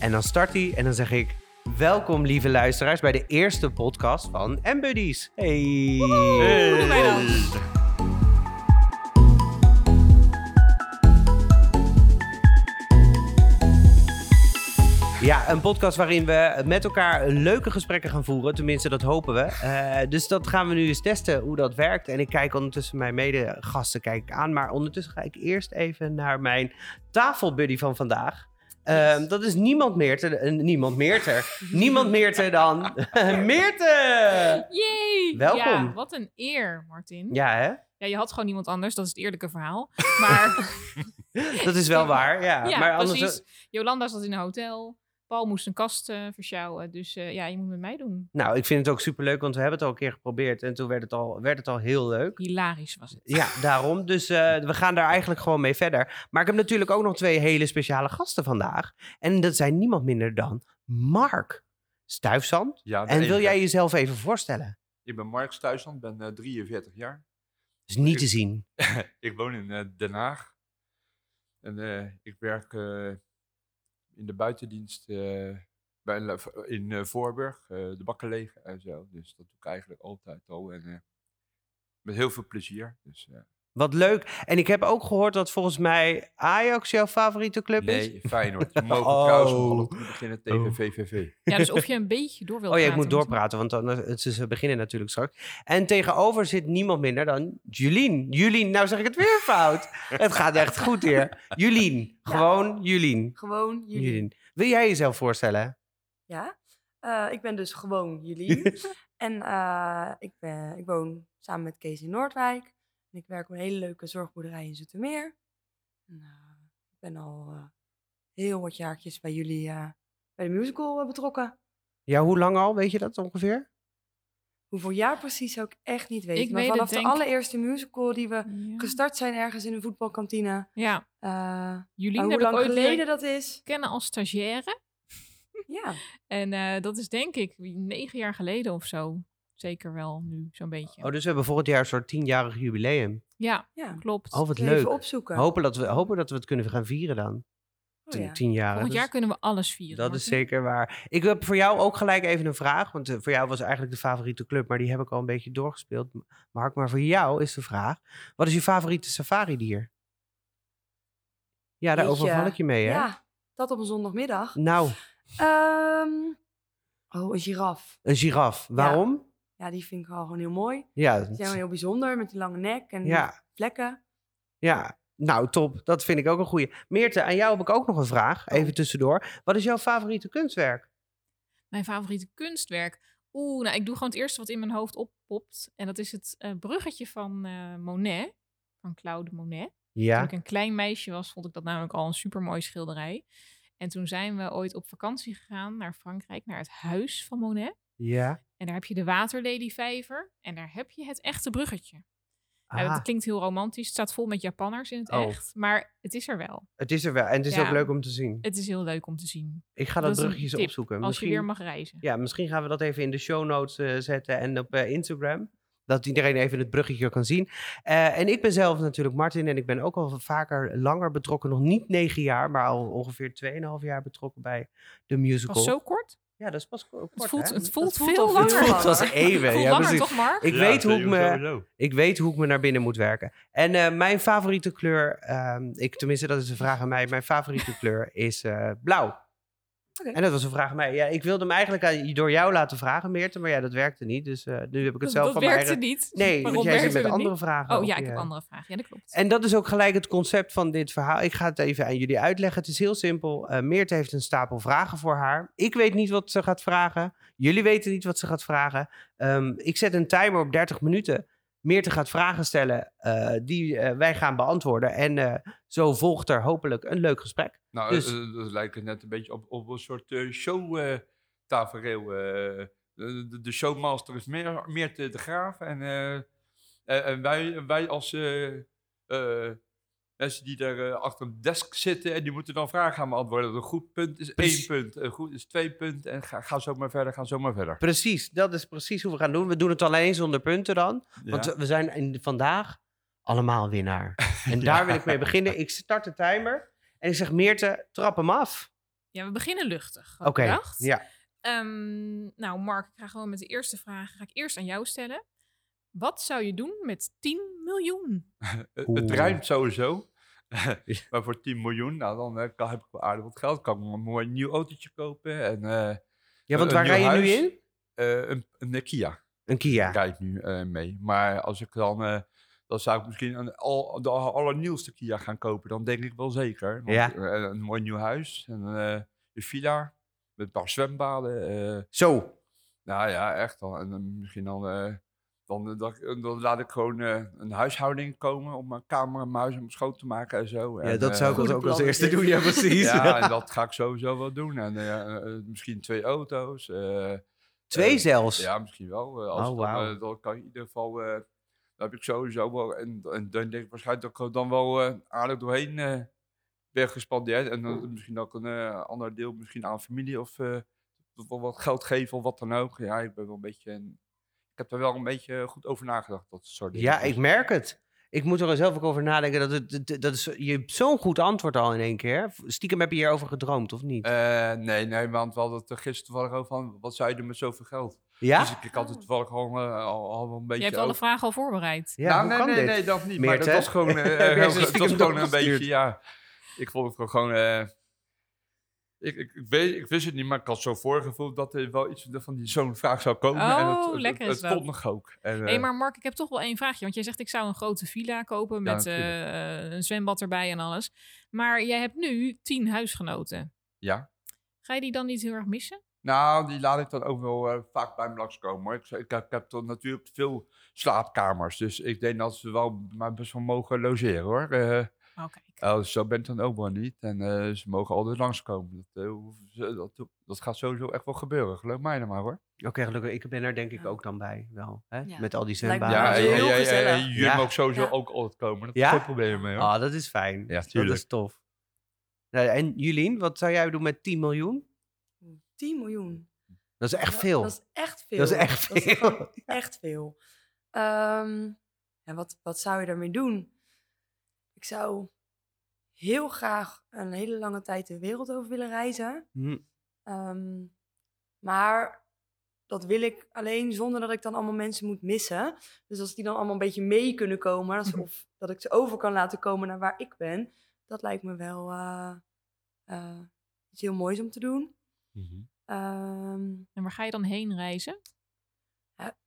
En dan start hij en dan zeg ik... Welkom, lieve luisteraars, bij de eerste podcast van M-Buddies. Hey! Woehoe, hey. Hoe doen wij dan? Ja, een podcast waarin we met elkaar leuke gesprekken gaan voeren. Tenminste, dat hopen we. Dus dat gaan we nu eens testen, hoe dat werkt. En ik kijk ondertussen mijn medegasten aan. Maar ondertussen ga ik eerst even naar mijn tafelbuddy van vandaag. Dat is niemand meer dan Myrthe! Yay! Welkom! Ja, wat een eer, Martin. Ja, hè? Ja, je had gewoon niemand anders, dat is het eerlijke verhaal. Maar... dat is wel waar, ja. Ja, maar precies. Anders... Jolanda zat in een hotel, Paul moest een kast versjouwen, dus ja, je moet met mij doen. Nou, ik vind het ook superleuk, want we hebben het al een keer geprobeerd en toen werd het al heel leuk. Hilarisch was het. Ja, daarom. Dus we gaan daar eigenlijk gewoon mee verder. Maar ik heb natuurlijk ook nog twee hele speciale gasten vandaag. En dat zijn niemand minder dan Mark Stuifzand. Ja, en wil jij jezelf even voorstellen? Ik ben Mark Stuifzand, ben 43 jaar. Dus niet te zien. Ik woon in Den Haag. En ik werk... in de buitendienst in Voorburg, de bakkenleger en zo. Dus dat doe ik eigenlijk altijd al. En met heel veel plezier. Dus, wat leuk. En ik heb ook gehoord dat volgens mij Ajax jouw favoriete club is. Nee, Feyenoord. We mogen trouwens alle beginnen tegen VVV. Ja, dus of je een beetje door wil praten. Ja, ik moet doorpraten, want dan, ze beginnen natuurlijk straks. En tegenover zit niemand minder dan Jolien. Jolien, nou zeg ik het weer fout. Het gaat echt goed hier. Jolien. Gewoon Jolien. Gewoon Jolien. Wil jij jezelf voorstellen? Ja, ik ben dus gewoon Jolien. En ik woon samen met Kees in Noordwijk. Ik werk op een hele leuke zorgboerderij in Zoetermeer. Ik ben al heel wat jaartjes bij jullie bij de musical betrokken. Ja, hoe lang al? Weet je dat ongeveer? Hoeveel jaar precies zou ik echt niet weten. Maar vanaf de allereerste musical die we gestart zijn ergens in een voetbalkantine. Ja. Jullie hoe lang geleden dat is? Kennen als stagiaire. Ja. En dat is denk ik 9 jaar geleden of zo. Zeker wel nu, zo'n beetje. Oh, dus we hebben volgend jaar een soort 10-jarig jubileum. Ja, klopt. Oh, wat leuk. Even opzoeken. Hopen dat we het kunnen gaan vieren dan. Oh, ja. 10 jaar. Volgend jaar kunnen we alles vieren. Dat is zeker waar. Ik heb voor jou ook gelijk even een vraag. Want voor jou was eigenlijk de favoriete club, maar die heb ik al een beetje doorgespeeld. Mark, maar voor jou is de vraag, wat is je favoriete safari-dier? Ja, daar overval ik je mee, hè? Ja, dat op een zondagmiddag. Nou. Een giraf. Een giraf. Waarom? Ja. Ja, die vind ik al gewoon heel mooi. Ja. Die zijn wel heel bijzonder, met die lange nek en vlekken. Ja, nou top. Dat vind ik ook een goeie. Myrthe, aan jou heb ik ook nog een vraag, even tussendoor. Wat is jouw favoriete kunstwerk? Mijn favoriete kunstwerk? Nou, ik doe gewoon het eerste wat in mijn hoofd oppopt. En dat is het bruggetje van Monet, van Claude Monet. Ja. Toen ik een klein meisje was, vond ik dat namelijk al een supermooi schilderij. En toen zijn we ooit op vakantie gegaan naar Frankrijk, naar het huis van Monet. Ja. En daar heb je de waterlelievijver en daar heb je het echte bruggetje. Ja, dat klinkt heel romantisch. Het staat vol met Japanners in het echt, maar het is er wel. Het is er wel en het is ook leuk om te zien. Het is heel leuk om te zien. Ik ga dat bruggetje eens opzoeken. Als je weer mag reizen. Ja, misschien gaan we dat even in de show notes zetten en op Instagram. Dat iedereen even het bruggetje kan zien. En ik ben zelf natuurlijk Martin en ik ben ook al vaker langer betrokken. Nog niet 9 jaar, maar al ongeveer 2,5 jaar betrokken bij de musical. Was zo kort? Ja, dat is pas kort. Het voelt veel langer. Het voelt als eeuwen. Het voelt langer, toch Mark? Ik weet hoe ik me naar binnen moet werken. En mijn favoriete kleur... tenminste, dat is een vraag aan mij. Mijn favoriete kleur is blauw. Okay. En dat was een vraag aan mij. Ja, ik wilde hem eigenlijk door jou laten vragen, Myrthe. Maar ja, dat werkte niet. Dus nu heb ik het zelf van mij. Dat werkte niet? Nee, want jij zit met andere vragen. Oh ja, ik heb andere vragen. Ja, dat klopt. En dat is ook gelijk het concept van dit verhaal. Ik ga het even aan jullie uitleggen. Het is heel simpel. Myrthe heeft een stapel vragen voor haar. Ik weet niet wat ze gaat vragen. Jullie weten niet wat ze gaat vragen. Ik zet een timer op 30 minuten. Myrthe gaat vragen stellen die wij gaan beantwoorden. En zo volgt er hopelijk een leuk gesprek. Nou, dus... dat lijkt net een beetje op een soort showtafereel. De showmaster is meer te graaf. En wij als mensen die daar achter een desk zitten... en die moeten dan vragen gaan beantwoorden. Een goed punt is 1 punt, een goed is 2 punten... en ga zo maar verder. Precies, dat is precies hoe we gaan doen. We doen het alleen zonder punten dan. Ja. Want we zijn vandaag allemaal winnaar. En daar wil ik mee beginnen. Ik start de timer en ik zeg Myrthe, trap hem af. Ja, we beginnen luchtig. Oké, ja. Nou Mark, ik ga gewoon met de eerste vraag. Ga ik eerst aan jou stellen. Wat zou je doen met 10 miljoen? Het ruimt sowieso. Maar voor 10 miljoen, nou dan heb ik wel aardig wat geld. Kan ik een mooi nieuw autootje kopen. En, ja, want waar rij je nu in? Een Kia. Een Kia? Daar rijd ik nu mee. Maar als ik dan zou ik misschien de allernieuwste Kia gaan kopen. Dan denk ik wel zeker. Ja. Een mooi nieuw huis. Een villa. Met een paar zwembaden. Zo? Nou ja, echt. En misschien dan laat ik gewoon een huishouding komen om mijn kamer en mijn huis om schoon te maken en zo. Ja, en, dat zou ik ook als eerste doen, ja precies. Ja, en dat ga ik sowieso wel doen. En misschien 2 auto's. 2 zelfs? Ja, misschien wel. Dan kan ik in ieder geval, dan heb ik sowieso wel, en dan denk ik waarschijnlijk dat ik dan wel aardig doorheen ben gespandeerd. En dan misschien ook een ander deel misschien aan familie of wat geld geven of wat dan ook. Ja, ik ben wel een beetje... Ik heb er wel een beetje goed over nagedacht, dat soort dingen. Ja, ik merk het. Ik moet er zelf ook over nadenken. Je hebt zo'n goed antwoord al in één keer. Stiekem heb je hierover gedroomd, of niet? Nee, want we hadden het gisteren toevallig over van... wat zou je doen met zoveel geld? Ja? Dus ik had het toevallig gewoon al een beetje... Je hebt alle vragen al voorbereid. Ja, nou, nee, dat niet. Maar dat was gewoon een beetje, ja... Ik vond het gewoon... Ik wist het niet, maar ik had zo voorgevoeld dat er wel iets van zo'n vraag zou komen. Oh, en het komt nog ook. Nee, maar Mark, ik heb toch wel één vraagje. Want jij zegt, ik zou een grote villa kopen met een zwembad erbij en alles. Maar jij hebt nu 10 huisgenoten. Ja. Ga je die dan niet heel erg missen? Nou, die laat ik dan ook wel vaak bij me langskomen, hoor. Ik heb dan natuurlijk veel slaapkamers. Dus ik denk dat ze wel maar best wel mogen logeren, hoor. Zo bent het dan ook wel niet. En ze mogen altijd langskomen. Dat gaat sowieso echt wel gebeuren. Geloof mij dan maar, hoor. Oké, gelukkig. Ik ben er denk ik ook dan bij. Wel, hè? Ja. Met al die zwembaden. Ja. Jullie mogen sowieso ook altijd komen. Dat is geen probleem mee, hoor. Ah, dat is fijn. Ja, dat is tof. Nou, en Jolien, wat zou jij doen met 10 miljoen? 10 miljoen? Dat is echt veel. Dat is echt veel. En wat zou je daarmee doen? Ik zou heel graag een hele lange tijd de wereld over willen reizen. Maar dat wil ik alleen zonder dat ik dan allemaal mensen moet missen. Dus als die dan allemaal een beetje mee kunnen komen... of dat ik ze over kan laten komen naar waar ik ben... dat lijkt me wel iets heel moois om te doen. Mm-hmm. En waar ga je dan heen reizen?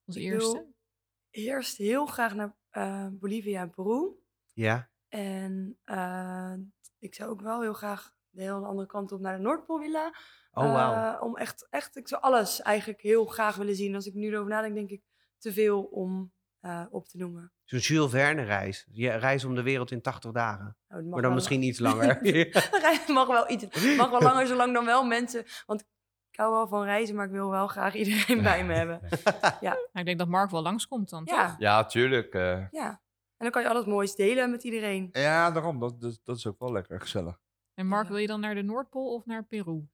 Als eerste? Ik wil eerst heel graag naar Bolivia en Peru. Ja. En ik zou ook wel heel graag de hele andere kant op naar de Noordpool willen. Oh, wow. Om echt, ik zou alles eigenlijk heel graag willen zien. Als ik nu erover nadenk, denk ik te veel om op te noemen. Zo'n Jules Verne reis. Je reis om de wereld in 80 dagen. Nou, maar dan misschien iets langer. Het mag wel langer, zolang dan wel mensen... Want ik hou wel van reizen, maar ik wil wel graag iedereen bij me hebben. Ja. Nou, ik denk dat Mark wel langskomt dan, toch? Ja, tuurlijk. Ja. En dan kan je alles moois delen met iedereen. Ja, daarom. Dat is ook wel lekker gezellig. En Mark, wil je dan naar de Noordpool of naar Peru?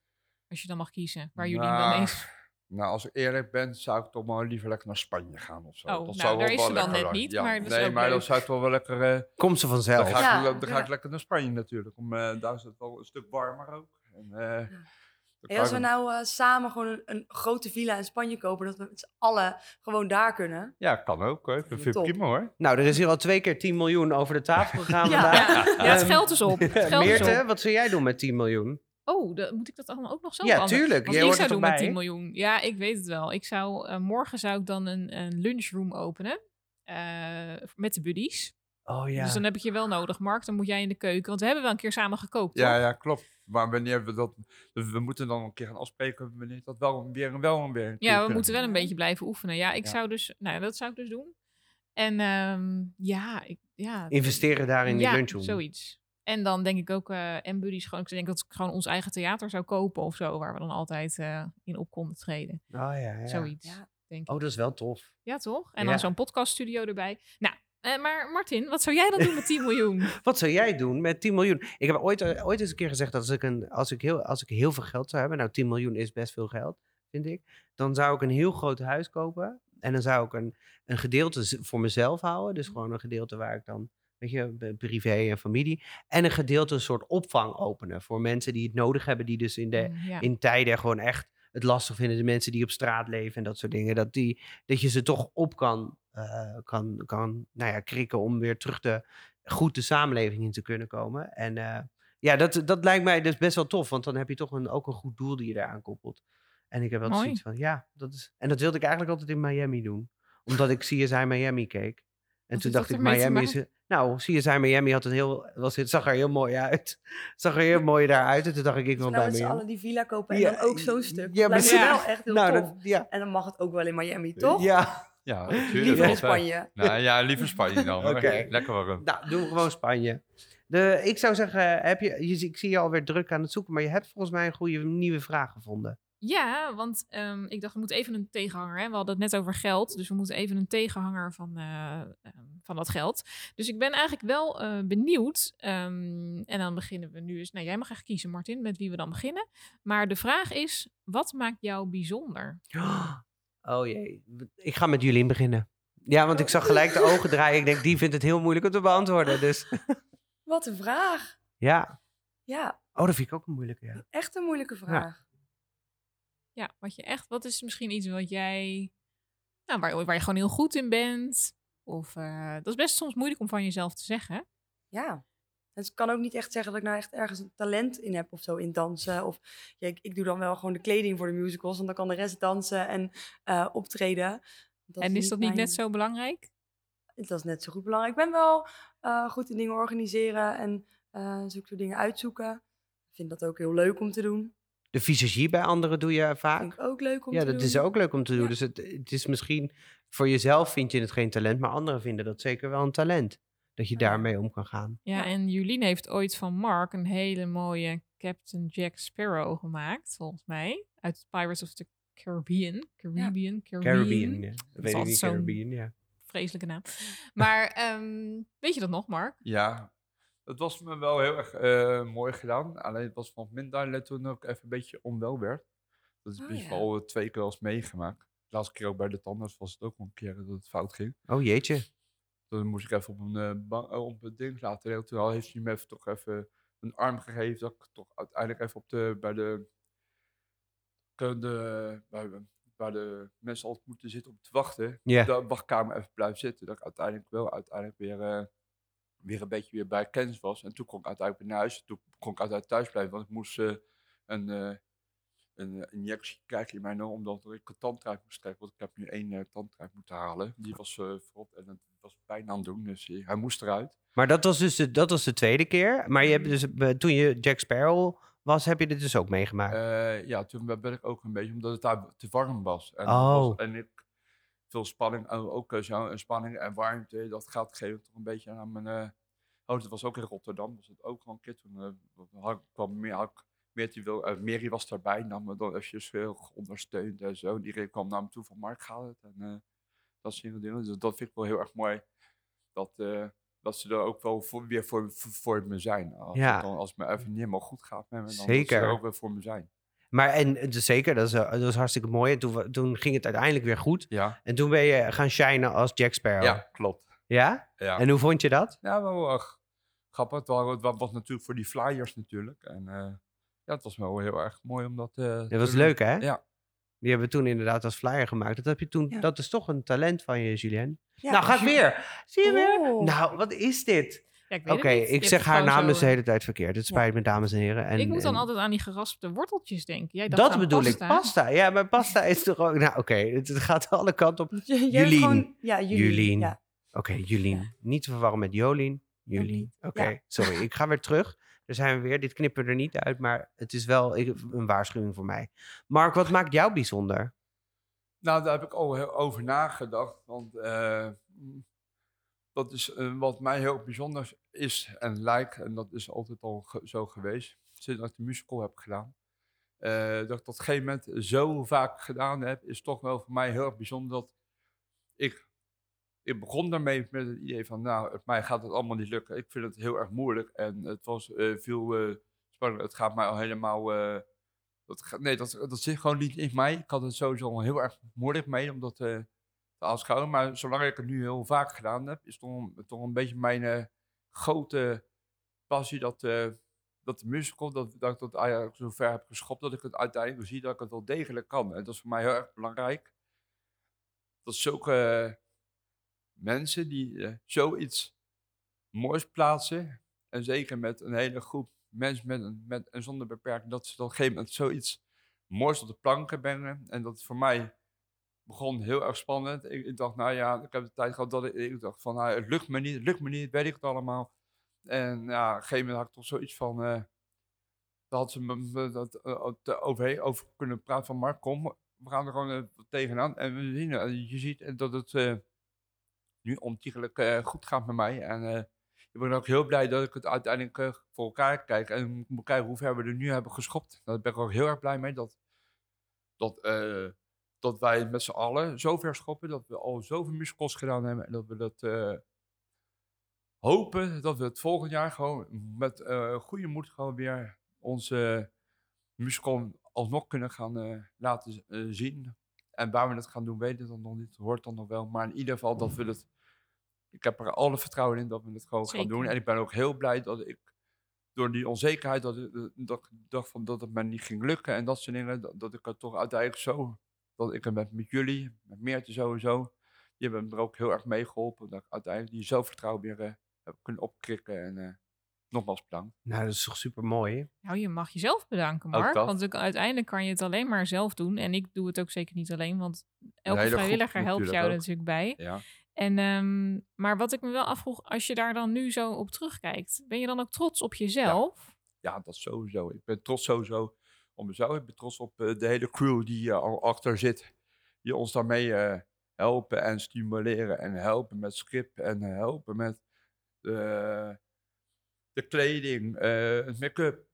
Als je dan mag kiezen, waar jullie dan eens... Nou, als ik eerlijk ben, zou ik toch maar liever lekker naar Spanje gaan of zo. Oh, dat zou daar wel is ze dan net niet. Ja. Maar dat zou het wel lekker... Komt ze vanzelf. Dan ga ik lekker naar Spanje natuurlijk. Daar is het wel een stuk warmer ook. En als we nou samen gewoon een grote villa in Spanje kopen... dat we met z'n allen gewoon daar kunnen. Ja, kan ook. Ik vind het prima, hoor. Nou, er is hier al 2 keer 10 miljoen over de tafel gegaan vandaag. Ja, het geld is op. Myrthe, wat zou jij doen met 10 miljoen? Oh, moet ik dat allemaal ook nog zelf anders? Ja, tuurlijk. Wat ik zou doen met 10 miljoen? Ja, ik weet het wel. Ik zou, morgen zou ik dan een lunchroom openen. Met de buddies. Oh, ja. Dus dan heb ik je wel nodig, Mark. Dan moet jij in de keuken. Want we hebben wel een keer samen gekookt. Ja, klopt. Maar wanneer we dat... We moeten dan een keer gaan afspreken wanneer dat wel weer. Ja, we moeten wel een beetje blijven oefenen. Ja, ik zou dus... Nou, dat zou ik dus doen. En investeren daar in die lunchroom. Ja, zoiets. En dan denk ik ook M-Buddies gewoon... Ik denk dat ik gewoon ons eigen theater zou kopen of zo... waar we dan altijd in op konden treden. Oh ja. Zoiets, denk ik. Oh, dat is wel tof. Ja, toch? En dan zo'n podcaststudio erbij. Nou... maar Martin, wat zou jij dan doen met 10 miljoen? Wat zou jij doen met 10 miljoen? Ik heb ooit eens een keer gezegd dat als ik heel veel geld zou hebben... Nou, 10 miljoen is best veel geld, vind ik. Dan zou ik een heel groot huis kopen. En dan zou ik een gedeelte voor mezelf houden. Dus gewoon een gedeelte waar ik dan Weet je, privé en familie. En een gedeelte een soort opvang openen voor mensen die het nodig hebben. Die dus in tijden gewoon echt het lastig vinden. De mensen die op straat leven en dat soort dingen. Dat je ze toch op kan krikken om weer terug goed de samenleving in te kunnen komen. En dat lijkt mij dus best wel tof. Want dan heb je toch ook een goed doel die je daaraan koppelt. En ik heb wel zoiets van, en dat wilde ik eigenlijk altijd in Miami doen. Omdat ik CSI Miami keek. En toen dacht ik, Miami is... Nou, CSI Miami zag er heel mooi uit. Zag er heel mooi daaruit. En toen dacht ik wil bij Miami. Ze allen die villa kopen en dan ook zo'n stuk. Ja, dat is wel echt heel tof. En dan mag het ook wel in Miami, toch? Ja. Ja, liever in Spanje. Nou ja, liever Spanje dan. Okay. Lekker warm. Nou, doen we gewoon Spanje. Ik zou zeggen, ik zie je alweer druk aan het zoeken, maar je hebt volgens mij een goede nieuwe vraag gevonden. Ja, want ik dacht, we moeten even een tegenhanger. Hè? We hadden het net over geld, dus we moeten even een tegenhanger van dat geld. Dus ik ben eigenlijk wel benieuwd. En dan beginnen we nu eens... Nou, jij mag eigenlijk kiezen, Martin, met wie we dan beginnen. Maar de vraag is, wat maakt jou bijzonder? Oh jee, ik ga met Jolien beginnen. Ja, want ik zag gelijk de ogen draaien. Ik denk, die vindt het heel moeilijk om te beantwoorden. Dus. Wat een vraag. Ja. Oh, dat vind ik ook een moeilijke, ja. Echt een moeilijke vraag. Ja. Ja, wat is misschien iets wat jij, nou, waar je gewoon heel goed in bent? Of, dat is best soms moeilijk om van jezelf te zeggen. Ja, dus ik kan ook niet echt zeggen dat ik nou echt ergens een talent in heb of zo, in dansen. Of ik doe dan wel gewoon de kleding voor de musicals, want dan kan de rest dansen en optreden. Is dat niet net zo belangrijk? Dat is net zo goed belangrijk. Ik ben wel goed in dingen organiseren en zulke dingen uitzoeken. Ik vind dat ook heel leuk om te doen. De visagie bij anderen doe je vaak. Vind ik ook leuk om te doen. Ja, dat is ook leuk om te doen. Ja. Dus het is misschien... Voor jezelf vind je het geen talent, maar anderen vinden dat zeker wel een talent. Dat je daarmee om kan gaan. Ja, en Jolien heeft ooit van Mark een hele mooie Captain Jack Sparrow gemaakt, volgens mij. Uit Pirates of the Caribbean. Caribbean, ja. Caribbean. Vreselijke naam. Maar weet je dat nog, Mark? Ja. Het was me wel heel erg mooi gedaan. Alleen het was van minder duidelijk toen ook even een beetje onwel werd. Dat is al 2 keer als meegemaakt. De laatste keer ook bij de tandarts was het ook een keer dat het fout ging. Oh jeetje. Toen moest ik even op een ding laten. Toen heeft hij me even toch even een arm gegeven. Dat ik toch uiteindelijk even waar de mensen altijd moeten zitten om te wachten. Yeah. De wachtkamer even blijven zitten. Dat ik uiteindelijk weer... weer een beetje bij kennis was. En toen kon ik uiteindelijk naar huis. Toen kon ik uiteindelijk thuis blijven. Want ik moest een injectie krijgen in mijn oor. Omdat ik een tanddraad moest trekken. Want ik heb nu 1 tanddraad moeten halen. Die was verrot. En dat was bijna aan het doen. Dus hij moest eruit. Maar dat was dus de 2e keer. Maar je hebt dus, toen je Jack Sparrow was, heb je dit dus ook meegemaakt? Ja, toen ben ik ook een beetje. Omdat het daar te warm was. Veel spanning, ook zo, spanning en warmte, dat gaat geven toch een beetje aan mijn... dat was ook in Rotterdam, was het ook gewoon een keer toen Mary was daarbij, nam me dan even heel ondersteund en zo. En iedereen kwam naar me toe van Mark, gaat het? En dat soort dingen. Dus dat vind ik wel heel erg mooi, dat ze er ook wel weer voor me zijn. Als het me even niet helemaal goed gaat met me, dan dat ze er ook weer voor me zijn. Maar dat is hartstikke mooi. En toen ging het uiteindelijk weer goed. Ja. En toen ben je gaan shinen als Jack Sparrow. Ja, klopt. Ja? Ja. En hoe vond je dat? Ja, wel grappig. Het was natuurlijk voor die flyers natuurlijk. En het was wel heel erg mooi om dat... dat was leuk, hè? Ja. Die hebben we toen inderdaad als flyer gemaakt. Dat heb je toen. Ja. Dat is toch een talent van je, Jolien. Ja, nou, gaat weer! Zie je weer? Nou, wat is dit? Ja, ik zeg haar naam dus de hele tijd verkeerd. Het spijt me, dames en heren. En, ik moet dan altijd aan die geraspte worteltjes denken. Jij dat bedoel pasta. Ik, pasta. Ja, maar pasta is toch ook... Nou, het gaat alle kanten op. Jolien. Gewoon, ja, Jolien. Ja. Oké, Jolien. Ja. Niet te verwarren met Jolien. Jolien. Oké, sorry. Ik ga weer terug. Daar zijn we weer. Dit knippen we er niet uit, maar het is wel een waarschuwing voor mij. Mark, wat maakt jou bijzonder? Nou, daar heb ik al heel over nagedacht, want... dat is wat mij heel bijzonder is en lijkt. En dat is altijd al zo geweest. Sinds dat ik de musical heb gedaan. Dat ik dat op een gegeven moment zo vaak gedaan heb. Is toch wel voor mij heel erg bijzonder. Dat ik begon daarmee met het idee van. Nou, mij gaat het allemaal niet lukken. Ik vind het heel erg moeilijk. En het was veel spannend. Het gaat mij al helemaal... dat zit gewoon niet in mij. Ik had het sowieso al heel erg moeilijk mee. Omdat... maar zolang ik het nu heel vaak gedaan heb, is het toch een beetje mijn grote passie dat de musical, dat ik dat eigenlijk zo ver heb geschopt, dat ik het uiteindelijk zie dat ik het wel degelijk kan. En dat is voor mij heel erg belangrijk. Dat zulke mensen die zoiets moois plaatsen, en zeker met een hele groep mensen met en zonder beperking, dat ze op een gegeven moment zoiets moois op de planken brengen. En dat voor mij begon heel erg spannend. Ik dacht, nou ja, ik heb de tijd gehad dat ik dacht van, nou, het lukt me niet, weet ik het allemaal. En ja, op een gegeven moment had ik toch zoiets van, daar had ze me over kunnen praten van, Mark, kom, we gaan er gewoon tegenaan. En we zien, je ziet dat het nu ontiegelijk goed gaat met mij. En ik ben ook heel blij dat ik het uiteindelijk voor elkaar krijg. En moet kijken hoe ver we er nu hebben geschopt. Daar ben ik ook heel erg blij mee dat wij met z'n allen zo ver schoppen. Dat we al zoveel musicals gedaan hebben. En dat we dat hopen dat we het volgend jaar gewoon met goede moed gewoon weer onze musical alsnog kunnen gaan laten zien. En waar we dat gaan doen, weten dan nog niet. Hoort dan nog wel. Maar in ieder geval dat we dat... Ik heb er alle vertrouwen in dat we het gewoon gaan doen. En ik ben ook heel blij dat ik door die onzekerheid, dat ik dacht van dat het mij niet ging lukken en dat soort dingen, dat ik het toch uiteindelijk zo, dat ik er met jullie, met Myrthe sowieso, die hebben me er ook heel erg mee geholpen, dat ik uiteindelijk die zelfvertrouwen weer heb kunnen opkrikken en nogmaals bedankt. Nou, dat is toch super mooi. Nou, je mag jezelf bedanken, Mark, want uiteindelijk kan je het alleen maar zelf doen en ik doe het ook zeker niet alleen, want elke vrijwilliger helpt jou er natuurlijk bij. Ja. En, maar wat ik me wel afvroeg, als je daar dan nu zo op terugkijkt, ben je dan ook trots op jezelf? Ja, dat sowieso. Ik ben trots sowieso op mezelf. Ik ben trots op de hele crew die al achter zit. Die ons daarmee helpen en stimuleren. En helpen met script en helpen met de kleding, het make-up,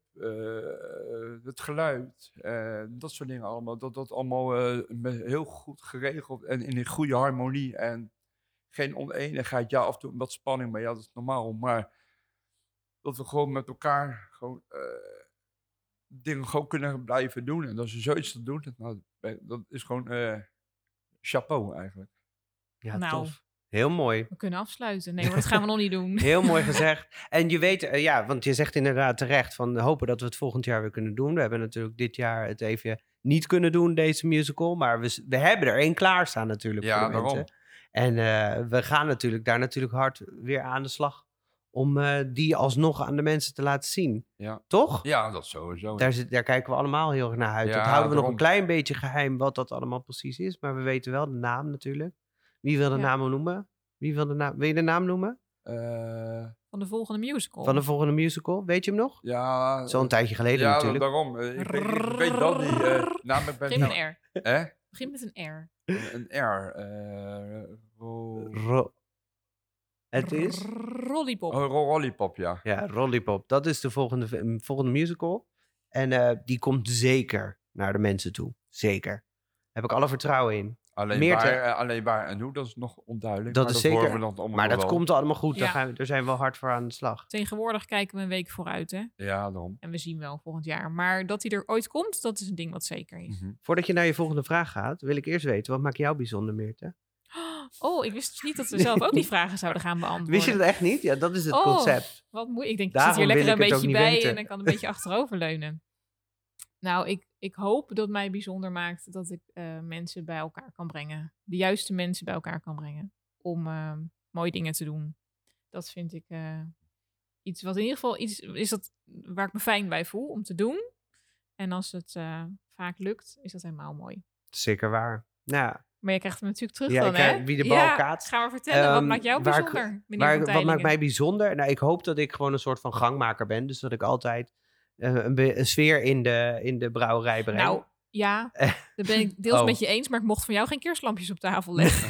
het geluid. Dat soort dingen allemaal. Dat allemaal heel goed geregeld en in een goede harmonie en... Geen oneenigheid, ja, af en toe wat spanning, maar ja, dat is normaal. Maar dat we gewoon met elkaar gewoon, dingen gewoon kunnen blijven doen. En als je zoiets te doen, dat is gewoon chapeau eigenlijk. Ja, nou, tof. Heel mooi. We kunnen afsluiten. Nee, maar dat gaan we nog niet doen. Heel mooi gezegd. En je weet, ja, want je zegt inderdaad terecht van hopen dat we het volgend jaar weer kunnen doen. We hebben natuurlijk dit jaar het even niet kunnen doen, deze musical. Maar we hebben er één klaarstaan natuurlijk, ja, voor de mensen. Daarom. En we gaan natuurlijk daar hard weer aan de slag om die alsnog aan de mensen te laten zien. Ja. Toch? Ja, dat sowieso. Daar kijken we allemaal heel erg naar uit. Ja, dat houden we nog een klein beetje geheim wat dat allemaal precies is. Maar we weten wel de naam natuurlijk. Wie wil de naam noemen? Wil je de naam noemen? Van de volgende musical. Weet je hem nog? Ja. Zo'n tijdje geleden natuurlijk. Ja, daarom. Ik weet dat niet. Begin met een R. Begin met een R. Een R. Het is? Rollypop. Oh, Rollypop, ja. Ja, Rollypop. Dat is de volgende musical. En die komt zeker naar de mensen toe. Zeker. Daar heb ik alle vertrouwen in. Alleen waar en hoe, dat is nog onduidelijk. Dat is zeker. Maar dat komt allemaal goed. Ja. Daar zijn we wel hard voor aan de slag. Tegenwoordig kijken we een week vooruit, hè? Ja, daarom. En we zien wel volgend jaar. Maar dat hij er ooit komt, dat is een ding wat zeker is. Mm-hmm. Voordat je naar je volgende vraag gaat, wil ik eerst weten, wat maakt jou bijzonder, Myrthe? Oh, ik wist dus niet dat we zelf ook die vragen zouden gaan beantwoorden. Wist je dat echt niet? Ja, dat is het concept. Wat ik denk, ik zit hier lekker een beetje bij weten. En ik kan een beetje achteroverleunen. Nou, ik hoop dat mij bijzonder maakt dat ik mensen bij elkaar kan brengen. De juiste mensen bij elkaar kan brengen. Om mooie dingen te doen. Dat vind ik iets wat in ieder geval iets is dat waar ik me fijn bij voel om te doen. En als het vaak lukt, is dat helemaal mooi. Zeker waar. Nou, maar je krijgt hem natuurlijk terug dan, hè? Wie de bal kaatst. Ga maar vertellen. Wat maakt jou bijzonder, meneer? Wat maakt mij bijzonder? Nou, ik hoop dat ik gewoon een soort van gangmaker ben. Dus dat ik altijd... Een sfeer in de brouwerij brengen. Nou, ja, dat ben ik deels met je eens, maar ik mocht van jou geen kerstlampjes op tafel leggen.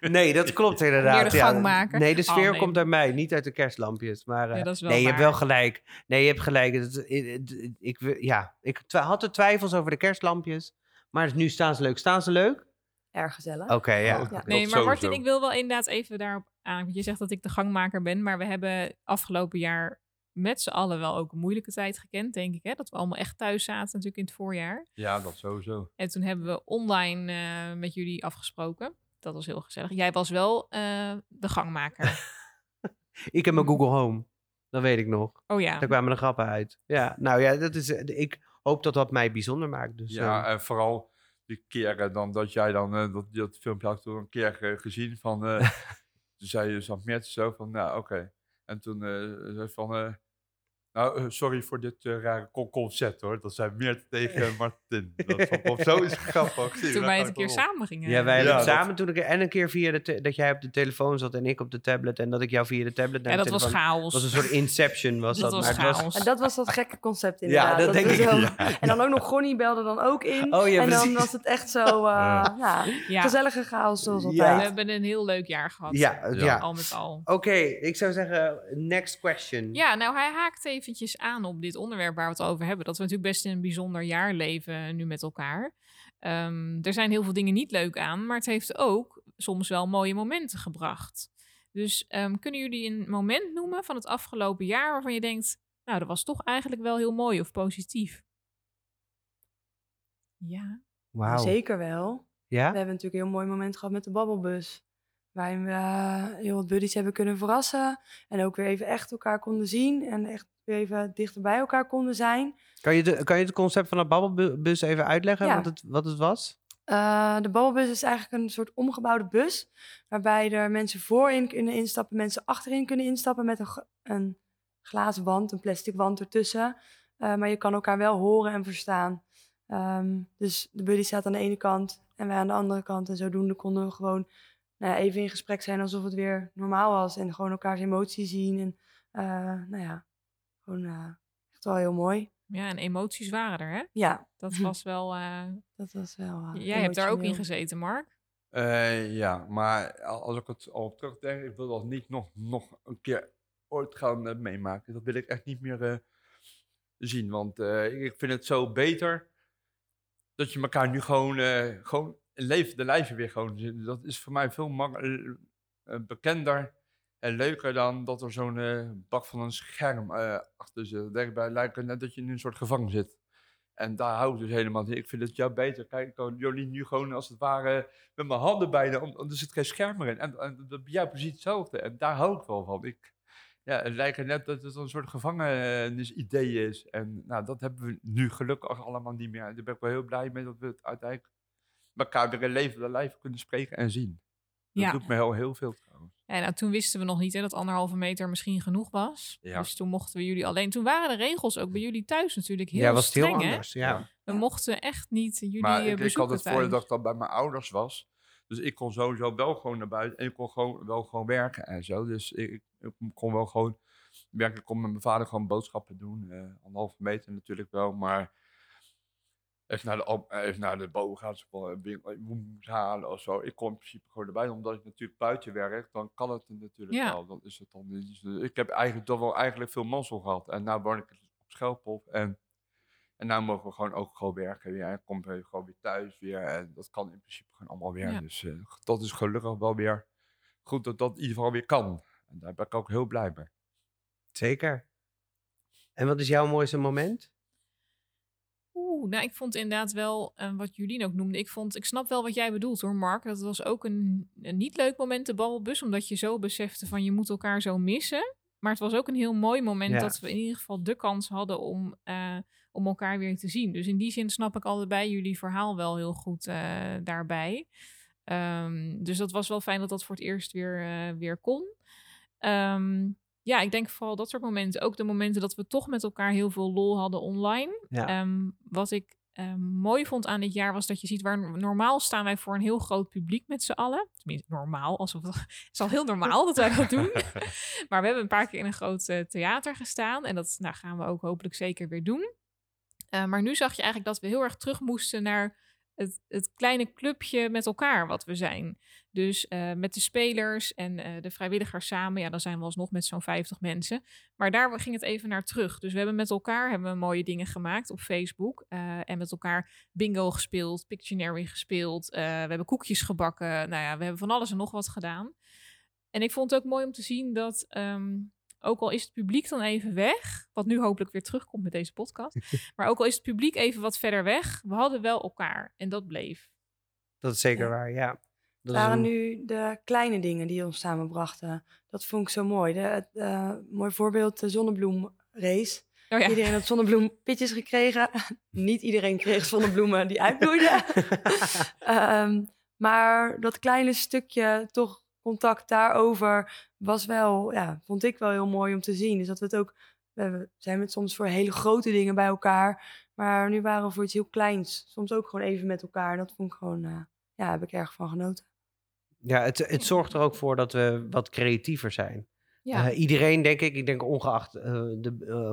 Nee, dat klopt inderdaad. Meer de gangmaker. Nee, de sfeer komt uit mij, niet uit de kerstlampjes. Maar, je hebt wel gelijk. Nee, je hebt gelijk. Ik had er twijfels over de kerstlampjes, maar nu staan ze leuk. Erg gezellig. Oké, ja. Ja. Nee, maar Martin, ik wil wel inderdaad even daarop aan. Want je zegt dat ik de gangmaker ben, maar we hebben afgelopen jaar... met z'n allen wel ook een moeilijke tijd gekend, denk ik. Hè? Dat we allemaal echt thuis zaten natuurlijk in het voorjaar. Ja, dat sowieso. En toen hebben we online met jullie afgesproken. Dat was heel gezellig. Jij was wel de gangmaker. Ik heb mijn Google Home. Dat weet ik nog. Oh ja. Daar kwamen de grappen uit. Ja, nou ja, dat is, ik hoop dat dat mij bijzonder maakt. Dus, ja, en vooral de keren dan, dat jij dan... dat filmpje had ik toen een keer gezien van... toen zei je zo'n met zo van, nou oké. En toen zei van... nou, sorry voor dit rare concept hoor. Dat zei Myrthe tegen Martin. Of zo is grappig. Toen wij het een keer samen gingen. Ja, wij hebben samen toen ik... En een keer via dat jij op de telefoon zat en ik op de tablet. En dat ik jou via de tablet... En dat was chaos. Dat was een soort inception. Was dat was chaos. En dat was dat gekke concept inderdaad. Ja, dat denk ik. Wel, ja. En dan ook nog Gonnie belde dan ook in. Oh, ja, en dan was het echt zo... gezellige chaos zoals altijd. Ja. We hebben een heel leuk jaar gehad. Ja. Al met al. Oké, ik zou zeggen... Next question. Ja, nou hij haakt even eventjes aan op dit onderwerp waar we het over hebben. Dat we natuurlijk best in een bijzonder jaar leven nu met elkaar. Er zijn heel veel dingen niet leuk aan, maar het heeft ook soms wel mooie momenten gebracht. Dus kunnen jullie een moment noemen van het afgelopen jaar waarvan je denkt, nou, dat was toch eigenlijk wel heel mooi of positief? Ja, wow. Zeker wel. Ja? We hebben natuurlijk een heel mooi moment gehad met de babbelbus. Waarin we heel wat buddies hebben kunnen verrassen. En ook weer even echt elkaar konden zien. En echt even dichter bij elkaar konden zijn. Kan je het concept van de babbelbus even uitleggen? Ja. Wat het was? De babbelbus is eigenlijk een soort omgebouwde bus. Waarbij er mensen voorin kunnen instappen. Mensen achterin kunnen instappen met een glazen wand. Een plastic wand ertussen. Maar je kan elkaar wel horen en verstaan. Dus de buddy staat aan de ene kant. En wij aan de andere kant. En zodoende konden we gewoon... Nou ja, even in gesprek zijn alsof het weer normaal was. En gewoon elkaars emoties zien. En echt wel heel mooi. Ja, en emoties waren er, hè? Ja. Dat was wel... jij hebt daar ook in gezeten, Mark? Ja, maar als ik het al terugdenk... Ik wil dat niet nog een keer ooit gaan meemaken. Dat wil ik echt niet meer zien. Want ik vind het zo beter... dat je elkaar nu gewoon de lijven weer gewoon. Dat is voor mij veel bekender en leuker dan dat er zo'n bak van een scherm achter zit. Daarbij lijkt het net dat je in een soort gevangen zit. En daar hou ik dus helemaal niet. Ik vind het jou beter. Kijk, Jolien nu gewoon als het ware met mijn handen bijna. Er zit geen scherm meer in. En dat bij jou precies hetzelfde. En daar hou ik wel van. Het lijkt er net dat het een soort gevangenisidee is. En nou, dat hebben we nu gelukkig allemaal niet meer. En daar ben ik wel heel blij mee dat we het uiteindelijk... elkaar weer in levende lijf kunnen spreken en zien. Dat doet me heel veel trouwens. Ja, nou, toen wisten we nog niet hè, dat 1,5 meter misschien genoeg was. Ja. Dus toen mochten we jullie alleen... Toen waren de regels ook bij jullie thuis natuurlijk heel streng. Ja, was heel anders. Ja. We mochten echt niet jullie maar bezoeken. Maar ik had het voor dat ik dan bij mijn ouders was. Dus ik kon sowieso wel gewoon naar buiten. En ik kon gewoon werken en zo. Dus ik kon wel gewoon werken. Ik kon met mijn vader gewoon boodschappen doen. 1,5 meter natuurlijk wel, maar... Even naar de bovengaans moest halen of zo. Ik kom in principe gewoon erbij, omdat ik natuurlijk buiten werk, dan kan het natuurlijk wel. Dan is het dan niet. Ik heb eigenlijk toch wel veel mazzel gehad. En nu woon ik op Schelphof en nu mogen we gewoon ook gewoon werken weer. En kom je gewoon weer thuis weer. En dat kan in principe gewoon allemaal weer. Ja. Dus dat is gelukkig wel weer goed dat in ieder geval weer kan. En daar ben ik ook heel blij mee. Zeker. En wat is jouw mooiste moment? Nou, ik vond inderdaad wel, wat Jolien ook noemde, ik snap wel wat jij bedoelt hoor Mark. Dat was ook een niet leuk moment, de babbelbus, omdat je zo besefte van je moet elkaar zo missen. Maar het was ook een heel mooi moment dat we in ieder geval de kans hadden om elkaar weer te zien. Dus in die zin snap ik allebei jullie verhaal wel heel goed daarbij. Dus dat was wel fijn dat dat voor het eerst weer kon. Ja, ik denk vooral dat soort momenten. Ook de momenten dat we toch met elkaar heel veel lol hadden online. Ja. Wat ik mooi vond aan dit jaar was dat je ziet... waar normaal staan wij voor een heel groot publiek met z'n allen. Tenminste, normaal. Het is al heel normaal dat wij dat doen. Maar we hebben een paar keer in een groot theater gestaan. En dat gaan we ook hopelijk zeker weer doen. Maar nu zag je eigenlijk dat we heel erg terug moesten naar... Het kleine clubje met elkaar wat we zijn. Dus met de spelers en de vrijwilligers samen. Ja, dan zijn we alsnog met zo'n 50 mensen. Maar daar ging het even naar terug. Dus we hebben met elkaar mooie dingen gemaakt op Facebook. En met elkaar bingo gespeeld, Pictionary gespeeld. We hebben koekjes gebakken. Nou ja, we hebben van alles en nog wat gedaan. En ik vond het ook mooi om te zien dat... ook al is het publiek dan even weg, wat nu hopelijk weer terugkomt met deze podcast. Maar ook al is het publiek even wat verder weg, we hadden wel elkaar en dat bleef. Dat is zeker waar, ja. Dat waren nu de kleine dingen die ons samenbrachten. Dat vond ik zo mooi. Mooi voorbeeld, de zonnebloemrace. Oh ja. Iedereen had zonnebloempitjes gekregen. Niet iedereen kreeg zonnebloemen die uitbloeiden. Maar dat kleine stukje, toch contact daarover, was wel, ja, vond ik wel heel mooi om te zien. Dus dat we het ook, we zijn met soms voor hele grote dingen bij elkaar. Maar nu waren we voor iets heel kleins. Soms ook gewoon even met elkaar. Dat vond ik gewoon, ja, heb ik erg van genoten. Ja, het zorgt er ook voor dat we wat creatiever zijn. Ja. Iedereen, denk ik ongeacht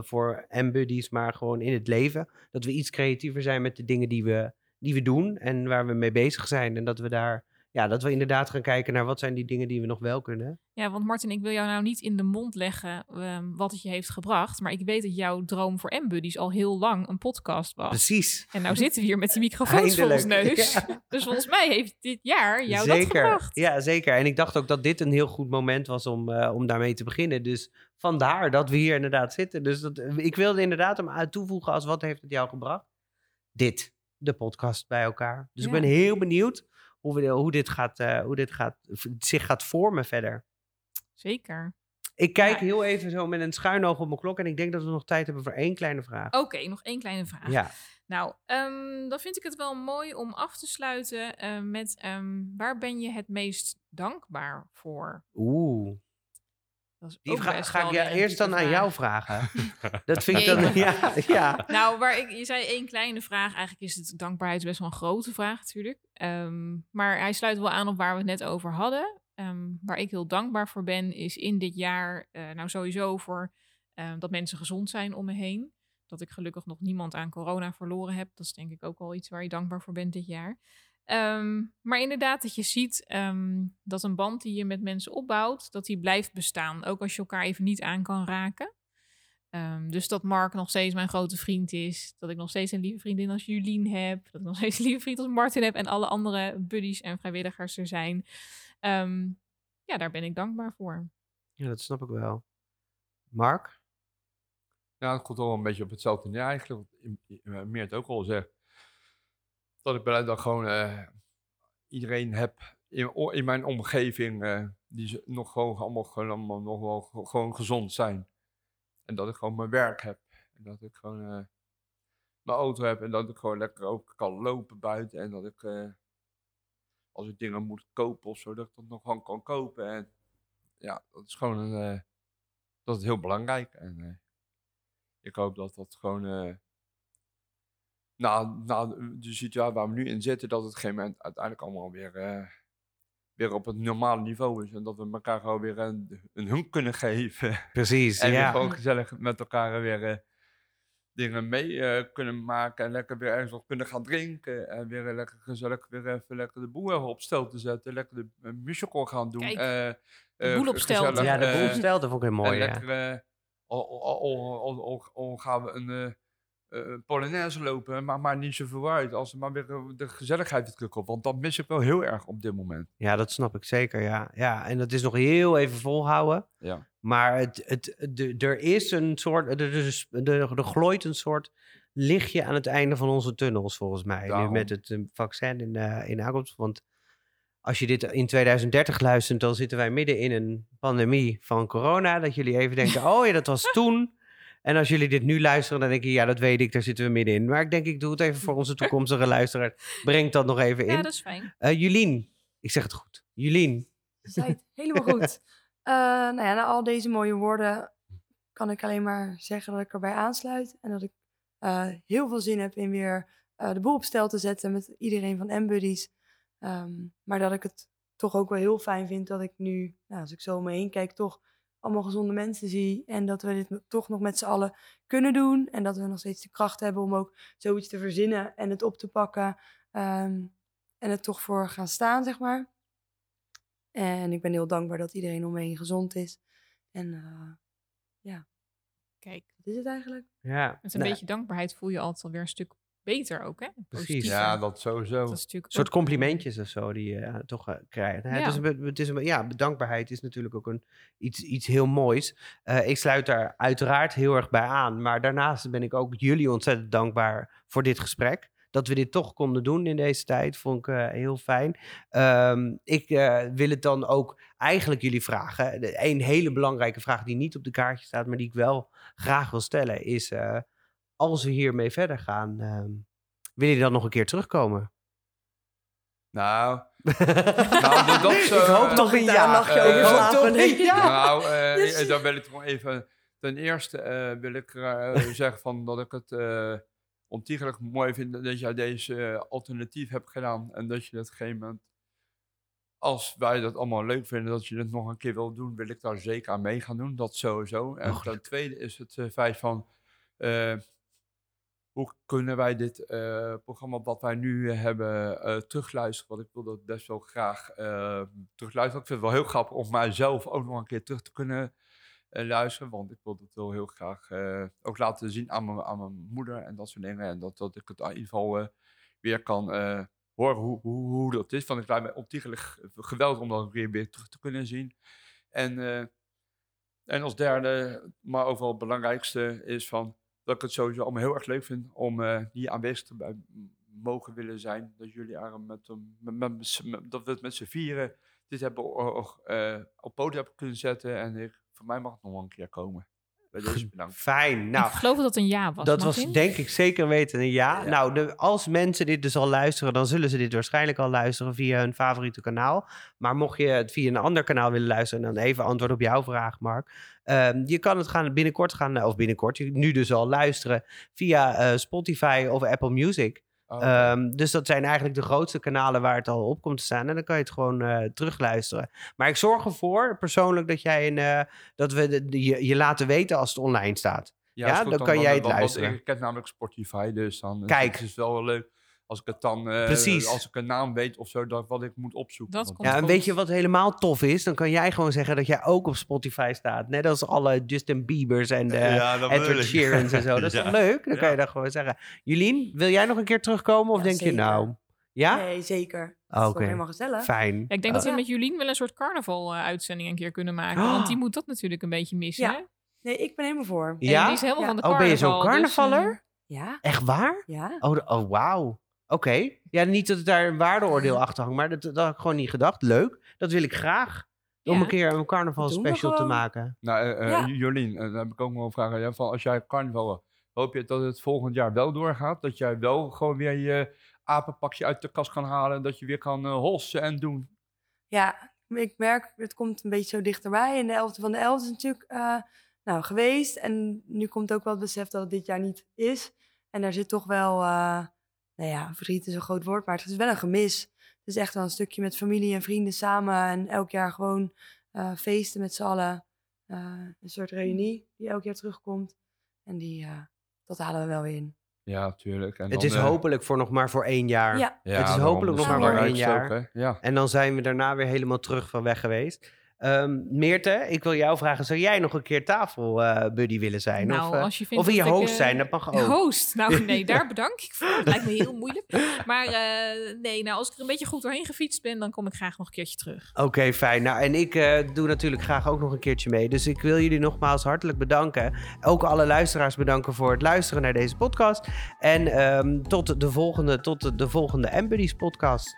voor M-Buddies, maar gewoon in het leven. Dat we iets creatiever zijn met de dingen die we doen en waar we mee bezig zijn. En dat we daar, ja, dat we inderdaad gaan kijken naar wat zijn die dingen die we nog wel kunnen. Ja, want Martin, ik wil jou nou niet in de mond leggen wat het je heeft gebracht. Maar ik weet dat jouw droom voor M-Buddies al heel lang een podcast was. Precies. En nou zitten we hier met die microfoons voor ons neus. Ja. Dus volgens mij heeft dit jaar jou dat gebracht. Ja, zeker. En ik dacht ook dat dit een heel goed moment was om daarmee te beginnen. Dus vandaar dat we hier inderdaad zitten. Dus ik wilde inderdaad hem toevoegen als wat heeft het jou gebracht? Dit, de podcast bij elkaar. Dus ja. Ik ben heel benieuwd hoe dit zich gaat vormen verder. Zeker. Ik kijk heel even zo met een schuin oog op mijn klok en ik denk dat we nog tijd hebben voor één kleine vraag. Oké, nog één kleine vraag. Ja. Nou, dan vind ik het wel mooi om af te sluiten met waar ben je het meest dankbaar voor? Oeh. Die ga ik ja, eerst dan aan jou vragen. Dat vind ik dan... Ja. Nou, je zei één kleine vraag. Eigenlijk is het dankbaarheid best wel een grote vraag natuurlijk. Maar hij sluit wel aan op waar we het net over hadden. Waar ik heel dankbaar voor ben, is in dit jaar... nou, sowieso voor dat mensen gezond zijn om me heen. Dat ik gelukkig nog niemand aan corona verloren heb. Dat is denk ik ook wel iets waar je dankbaar voor bent dit jaar. Maar inderdaad dat je ziet dat een band die je met mensen opbouwt, dat die blijft bestaan. Ook als je elkaar even niet aan kan raken. Dus dat Mark nog steeds mijn grote vriend is. Dat ik nog steeds een lieve vriendin als Jolien heb. Dat ik nog steeds een lieve vriend als Martin heb. En alle andere buddies en vrijwilligers er zijn. Ja, daar ben ik dankbaar voor. Ja, dat snap ik wel. Mark? Ja, het komt allemaal een beetje op hetzelfde neer eigenlijk. Want Myrthe ook al zegt. Dat ik blijf dan gewoon iedereen heb in mijn omgeving die nog gewoon allemaal nog wel gewoon gezond zijn. En dat ik gewoon mijn werk heb. En dat ik gewoon mijn auto heb. En dat ik gewoon lekker ook kan lopen buiten. En dat ik als ik dingen moet kopen of zo, dat ik dat nog gewoon kan kopen. En ja, dat is gewoon dat is heel belangrijk. En ik hoop dat dat gewoon... Na de situatie waar we nu in zitten, dat het op een gegeven moment uiteindelijk allemaal weer op het normale niveau is. En dat we elkaar gewoon weer een hunk kunnen geven. Precies, en ja. Gewoon gezellig met elkaar weer dingen mee kunnen maken. En lekker weer ergens nog kunnen gaan drinken. En weer lekker gezellig weer even lekker de boel op stel te zetten. Lekker de musical gaan doen. Kijk, de boel op stel. Ja, de boel op stel, dat vond ik heel mooi. En lekker, al gaan we een... Polonaise lopen, maar niet zoveel uit als er maar weer de gezelligheid terug op, want dat mis ik wel heel erg op dit moment. Ja, dat snap ik zeker, ja. En dat is nog heel even volhouden, ja. Maar er is een soort, er glooit een soort lichtje aan het einde van onze tunnels volgens mij, nu met het vaccin in aankomst, want als je dit in 2030 luistert, dan zitten wij midden in een pandemie van corona, dat jullie even denken, oh ja, dat was toen. En als jullie dit nu luisteren, dan denk je, ja, dat weet ik, daar zitten we middenin. Maar ik denk, ik doe het even voor onze toekomstige luisteraar. Breng dat nog even in. Ja, dat is fijn. Jolien, ik zeg het goed. Jolien. Je zei het helemaal goed. Na al deze mooie woorden kan ik alleen maar zeggen dat ik erbij aansluit. En dat ik heel veel zin heb in weer de boel op stel te zetten met iedereen van M-Buddies. Maar dat ik het toch ook wel heel fijn vind dat ik nu, als ik zo om me heen kijk, toch... allemaal gezonde mensen zie en dat we dit toch nog met z'n allen kunnen doen en dat we nog steeds de kracht hebben om ook zoiets te verzinnen en het op te pakken en het toch voor gaan staan, zeg maar. En ik ben heel dankbaar dat iedereen om me heen gezond is en ja, kijk, wat is het eigenlijk? Ja, met een beetje dankbaarheid voel je altijd alweer een stuk beter ook, hè? Positief. Precies, ja, dat sowieso. Dat is een soort complimentjes of zo die je toch krijgt. Hè? Ja. Dus dankbaarheid is natuurlijk ook iets heel moois. Ik sluit daar uiteraard heel erg bij aan. Maar daarnaast ben ik ook jullie ontzettend dankbaar voor dit gesprek. dat we dit toch konden doen in deze tijd, vond ik heel fijn. Ik wil het dan ook eigenlijk jullie vragen. Een hele belangrijke vraag die niet op de kaartje staat, maar die ik wel graag wil stellen, is als we hiermee verder gaan, wil je dan nog een keer terugkomen? Nou dat zo, ik hoop toch een jaar mag je overslapen. Dan wil ik toch even... Ten eerste wil ik zeggen van dat ik het ontiegelijk mooi vind dat jij deze alternatief hebt gedaan. En dat je dat op een gegeven moment, als wij dat allemaal leuk vinden, dat je het nog een keer wil doen, wil ik daar zeker aan mee gaan doen. Dat sowieso. En ten tweede is het feit van... Hoe kunnen wij dit programma wat wij nu hebben terugluisteren? Want ik wil dat best wel graag terugluisteren. Ik vind het wel heel grappig om mijzelf ook nog een keer terug te kunnen luisteren. Want ik wil dat wel heel graag ook laten zien aan mijn moeder en dat soort dingen. En dat ik het in ieder geval weer kan horen hoe dat is. Want ik lijkt mij ontiegelijk geweldig om dat weer terug te kunnen zien. En als derde, maar ook wel het belangrijkste, is van... dat ik het sowieso allemaal heel erg leuk vind om hier aanwezig te mogen willen zijn. Dat jullie dat we het met z'n vieren dit hebben op poten hebben kunnen zetten. En voor mij mag het nog wel een keer komen. Bij deze bedankt. Fijn. Nou, ik geloof dat het een ja was. Dat Martin was denk ik zeker weten een ja. Ja. Nou, als mensen dit dus al luisteren, dan zullen ze dit waarschijnlijk al luisteren via hun favoriete kanaal. Maar mocht je het via een ander kanaal willen luisteren, dan even antwoord op jouw vraag, Mark. Je kan het nu dus al luisteren via Spotify of Apple Music. Okay. Dus dat zijn eigenlijk de grootste kanalen waar het al op komt te staan. En dan kan je het gewoon terugluisteren. Maar ik zorg ervoor persoonlijk dat jij dat we je laten weten als het online staat. Ja goed, dan kan jij het luisteren. Ik ken namelijk Spotify, dus dan kijk. Het is wel leuk als ik het dan als ik een naam weet of zo, wat ik moet opzoeken. Weet je wat helemaal tof is? Dan kan jij gewoon zeggen dat jij ook op Spotify staat. Net als alle Justin Biebers en Edward Sheerans en zo. Dat is toch leuk? Dan kan je dat gewoon zeggen. Jolien, wil jij nog een keer terugkomen? Of denk zeker. Je nou... Ja? Nee, zeker. Dat is toch helemaal gezellig. Fijn. Ja, ik denk dat we met Jolien wel een soort carnaval-uitzending een keer kunnen maken. Want die moet dat natuurlijk een beetje missen. Ja. Nee, ik ben helemaal voor. Ja? En die is helemaal van de carnaval. Oh, ben je zo'n carnavaller? Dus, ja. Echt waar? Ja. Oh, wauw. Oké. Ja, niet dat het daar een waardeoordeel achter hangt, maar dat had ik gewoon niet gedacht. Leuk, dat wil ik graag. Ja. Om een keer een carnaval special te maken. Nou, Jolien, dan heb ik ook nog een vraag aan jou. Als jij carnaval, hoop je dat het volgend jaar wel doorgaat? Dat jij wel gewoon weer je apenpakje uit de kast kan halen en dat je weer kan hossen en doen? Ja, ik merk, het komt een beetje zo dichterbij. En de 11e van de 11e is natuurlijk geweest. En nu komt ook wel het besef dat het dit jaar niet is. En daar zit toch wel... verdriet is een groot woord, maar het is wel een gemis. Het is echt wel een stukje met familie en vrienden samen. En elk jaar gewoon feesten met z'n allen. Een soort reunie die elk jaar terugkomt. En dat halen we wel weer in. Ja, tuurlijk. En het is hopelijk voor 1 jaar. Ja. Ja, het is hopelijk nog maar voor 1 jaar. Ja. En dan zijn we daarna weer helemaal terug van weg geweest. Myrthe, ik wil jou vragen, zou jij nog een keer tafelbuddy willen zijn? Of wil je host zijn, dat mag ook. Host? Nou nee, daar bedank ik voor. Dat lijkt me heel moeilijk. Maar als ik er een beetje goed doorheen gefietst ben, dan kom ik graag nog een keertje terug. Oké, fijn. Nou, en ik doe natuurlijk graag ook nog een keertje mee. Dus ik wil jullie nogmaals hartelijk bedanken. Ook alle luisteraars bedanken voor het luisteren naar deze podcast. En tot de volgende M-Buddies podcast.